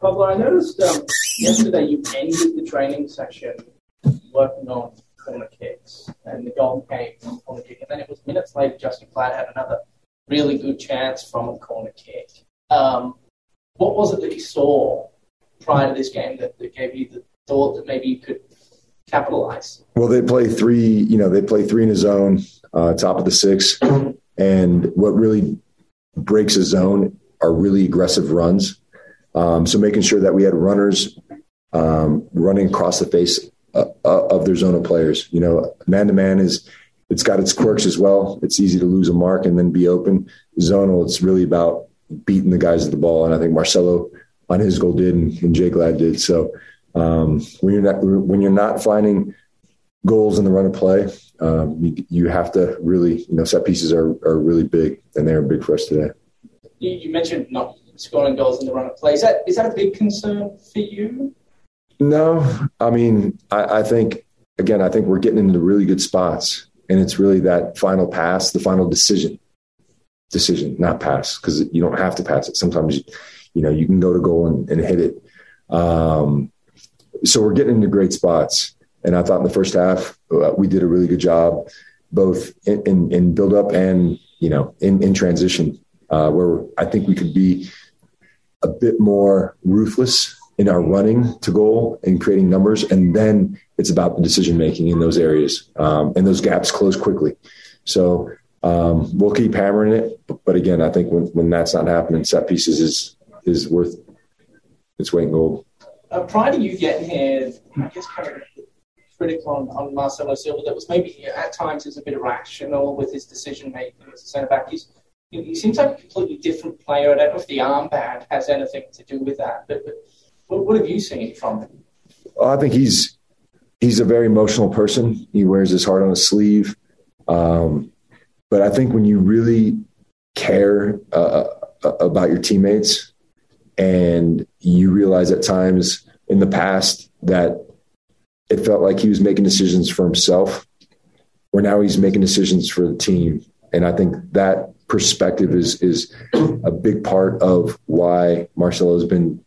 Pablo, I noticed yesterday you ended the training session working on corner kicks, and the goal came from corner kick. And then it was minutes later, Justin Platt had another really good chance from a corner kick. What was it that you saw prior to this game that gave you the thought that maybe you could capitalize? Well, they play three in a zone, top of the six. And what really breaks a zone are really aggressive runs. So making sure that we had runners running across the face of their zone of players. You know, man-to-man, it's got its quirks as well. It's easy to lose a mark and then be open. Zonal, it's really about beating the guys at the ball. And I think Marcelo on his goal did, and Jay Glad did. So when you're not finding goals in the run of play, you have to really, set pieces are really big, and they were big for us today. You mentioned not scoring goals in the run of play. Is that a big concern for you? No. I mean, I think we're getting into really good spots, and it's really that final pass, the final decision, not pass, because you don't have to pass it. Sometimes, you can go to goal and hit it. So we're getting into great spots. And I thought in the first half, we did a really good job, both in build up and, in transition, where I think we could be a bit more ruthless in our running to goal and creating numbers. And then it's about the decision making in those areas, and those gaps close quickly. So we'll keep hammering it. But again, I think when that's not happening, set pieces is worth its weight in gold. Prior to you getting here, I guess critical on Marcelo Silva, that was maybe at times is a bit irrational with his decision making as a centre back. He seems like a completely different player. I don't know if the armband has anything to do with that, but what have you seen from him? Well, I think he's a very emotional person. He wears his heart on his sleeve, but I think when you really care about your teammates, and you realize at times in the past that it felt like he was making decisions for himself, where now he's making decisions for the team. And I think that perspective is a big part of why Marcelo has been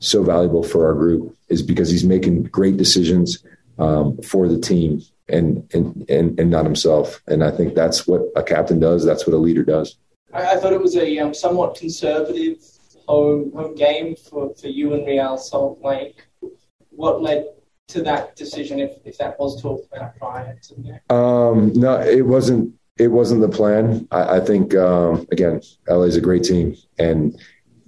so valuable for our group, is because he's making great decisions for the team and not himself. And I think that's what a captain does. That's what a leader does. I thought it was a somewhat conservative home game for you and Real Salt Lake. What led to that decision, if that was talked about prior to that? No, it wasn't the plan. I think, again, LA is a great team, and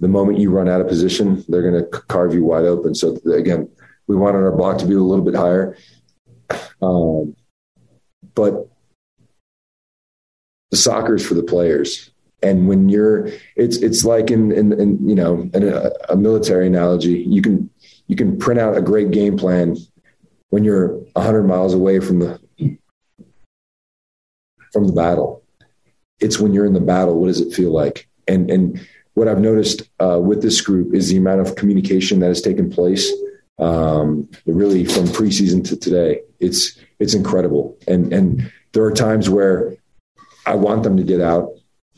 the moment you run out of position, they're going to carve you wide open. So again, we wanted our block to be a little bit higher, but the soccer is for the players. And when it's like in a military analogy, you can print out a great game plan when you're 100 miles away from the battle. It's when you're in the battle, what does it feel like? And what I've noticed with this group is the amount of communication that has taken place, really from preseason to today. It's incredible. And there are times where I want them to get out,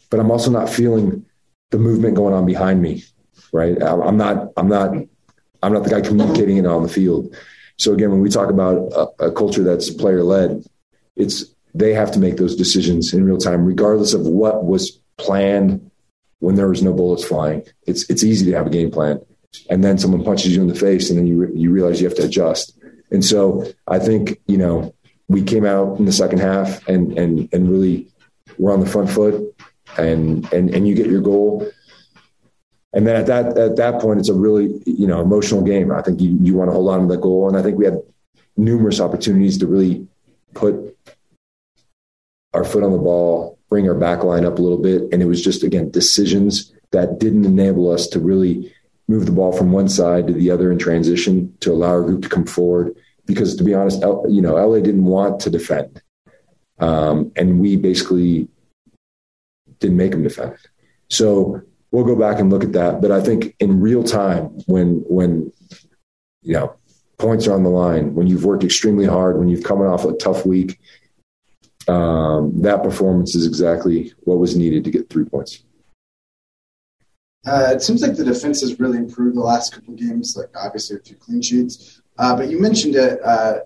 but I'm also not feeling the movement going on behind me, right? I'm not the guy communicating it on the field. So again, when we talk about a culture that's player led, they have to make those decisions in real time, regardless of what was planned when there was no bullets flying. It's easy to have a game plan, and then someone punches you in the face, and then you realize you have to adjust. And so I think, we came out in the second half and really were on the front foot, and you get your goal. And then at that point, it's a really, emotional game. I think you want to hold on to that goal. And I think we had numerous opportunities to really put our foot on the ball, bring our back line up a little bit. And it was just, again, decisions that didn't enable us to really move the ball from one side to the other in transition to allow our group to come forward. Because to be honest, LA didn't want to defend. And we basically didn't make them defend. So we'll go back and look at that. But I think in real time, when points are on the line, when you've worked extremely hard, when you've come off a tough week, that performance is exactly what was needed to get 3 points. It seems like the defense has really improved the last couple of games, like obviously with two clean sheets. But you mentioned it, the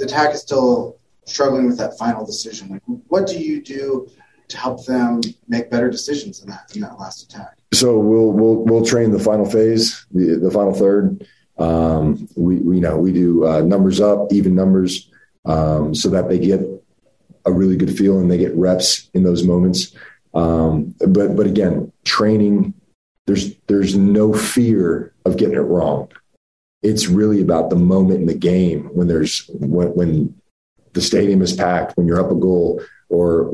attack is still struggling with that final decision. Like, what do you do to help them make better decisions in that last attack? So we'll train the final phase, the final third. We do numbers up, even numbers, so that they get a really good feel and they get reps in those moments. But again, training, there's no fear of getting it wrong. It's really about the moment in the game when the stadium is packed, when you're up a goal, or,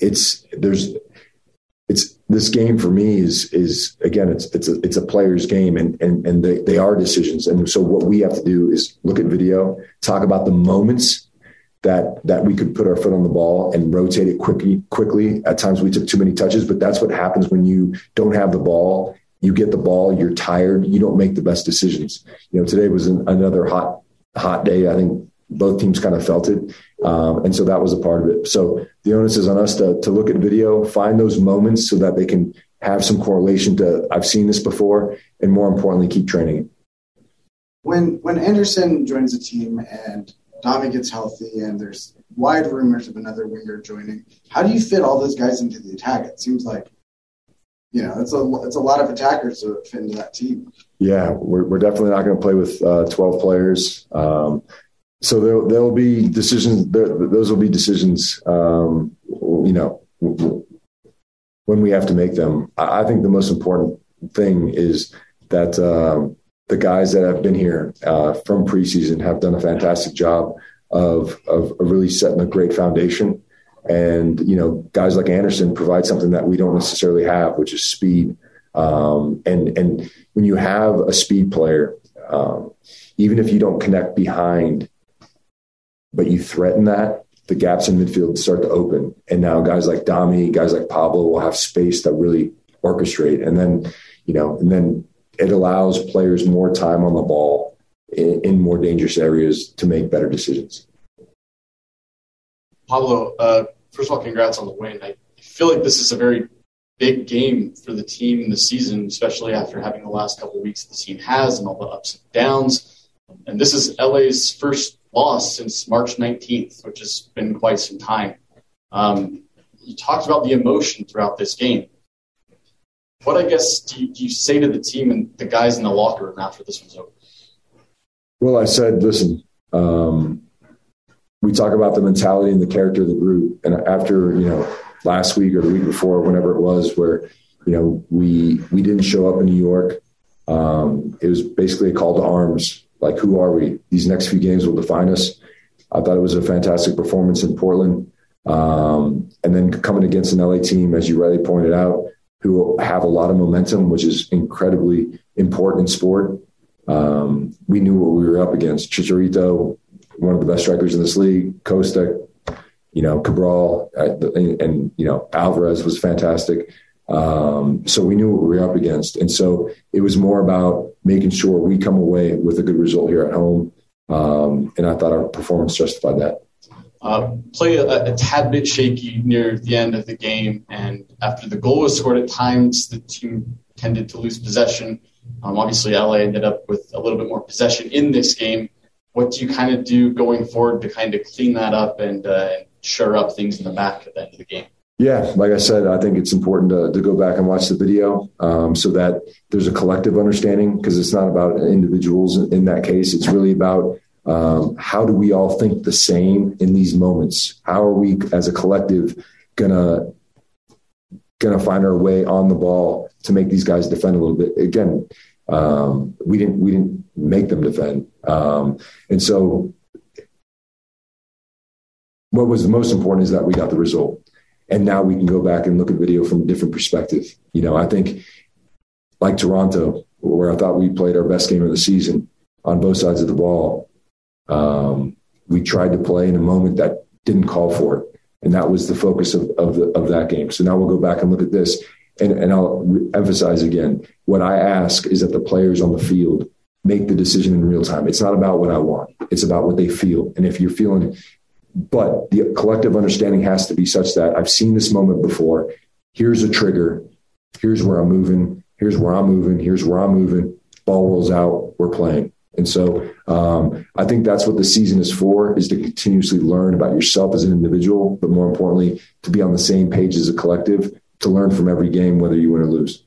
this game for me is again, it's a player's game and they are decisions. And so what we have to do is look at video, talk about the moments that we could put our foot on the ball and rotate it quickly. At times we took too many touches, but that's what happens when you don't have the ball. You get the ball, you're tired, you don't make the best decisions. Today was another hot day. I think both teams kind of felt it. And so that was a part of it. So the onus is on us to look at video, find those moments so that they can have some correlation to, I've seen this before, and more importantly, keep training it. When Anderson joins a team and Dami gets healthy and there's wide rumors of another winger joining, how do you fit all those guys into the attack? It seems like, it's a lot of attackers to fit into that team. Yeah, we're definitely not going to play with 12 players. So there'll be decisions. Those will be decisions, when we have to make them. I think the most important thing is that the guys that have been here from preseason have done a fantastic job of really setting a great foundation. And, guys like Anderson provide something that we don't necessarily have, which is speed. And when you have a speed player, even if you don't connect behind, but you threaten that, the gaps in midfield start to open. And now guys like Dami, guys like Pablo will have space that really orchestrate. And then, it allows players more time on the ball in more dangerous areas to make better decisions. Pablo, first of all, congrats on the win. I feel like this is a very big game for the team this season, especially after having the last couple of weeks the team has and all the ups and downs. And this is LA's first loss since March 19th, which has been quite some time. You talked about the emotion throughout this game. What, I guess, do you say to the team and the guys in the locker room after this one's over? Well, I said, listen, we talk about the mentality and the character of the group. And after, last week or the week before, whenever it was, where, we didn't show up in New York, it was basically a call to arms. Like, who are we? These next few games will define us. I thought it was a fantastic performance in Portland. And then coming against an LA team, as you rightly pointed out, who have a lot of momentum, which is incredibly important in sport. We knew what we were up against. Chicharito, one of the best strikers in this league, Costa, Cabral, and Alvarez was fantastic. So we knew what we were up against. And so it was more about making sure we come away with a good result here at home. And I thought our performance justified that. Play a tad bit shaky near the end of the game, and after the goal was scored, at times the team tended to lose possession. Obviously, LA ended up with a little bit more possession in this game. What do you kind of do going forward to kind of clean that up and shore up things in the back at the end of the game? Yeah, like I said, I think it's important to go back and watch the video so that there's a collective understanding, because it's not about individuals in that case. It's really about how do we all think the same in these moments? How are we as a collective gonna find our way on the ball to make these guys defend a little bit? Again, we didn't make them defend. And so what was the most important is that we got the result. And now we can go back and look at video from a different perspective. I think like Toronto, where I thought we played our best game of the season on both sides of the ball. We tried to play in a moment that didn't call for it. And that was the focus of that game. So now we'll go back and look at this. And I'll emphasize again, what I ask is that the players on the field make the decision in real time. It's not about what I want. It's about what they feel. And if you're feeling it, but the collective understanding has to be such that I've seen this moment before. Here's a trigger. Here's where I'm moving. Here's where I'm moving. Here's where I'm moving. Ball rolls out. We're playing. And so I think that's what the season is for, is to continuously learn about yourself as an individual, but more importantly, to be on the same page as a collective, to learn from every game, whether you win or lose.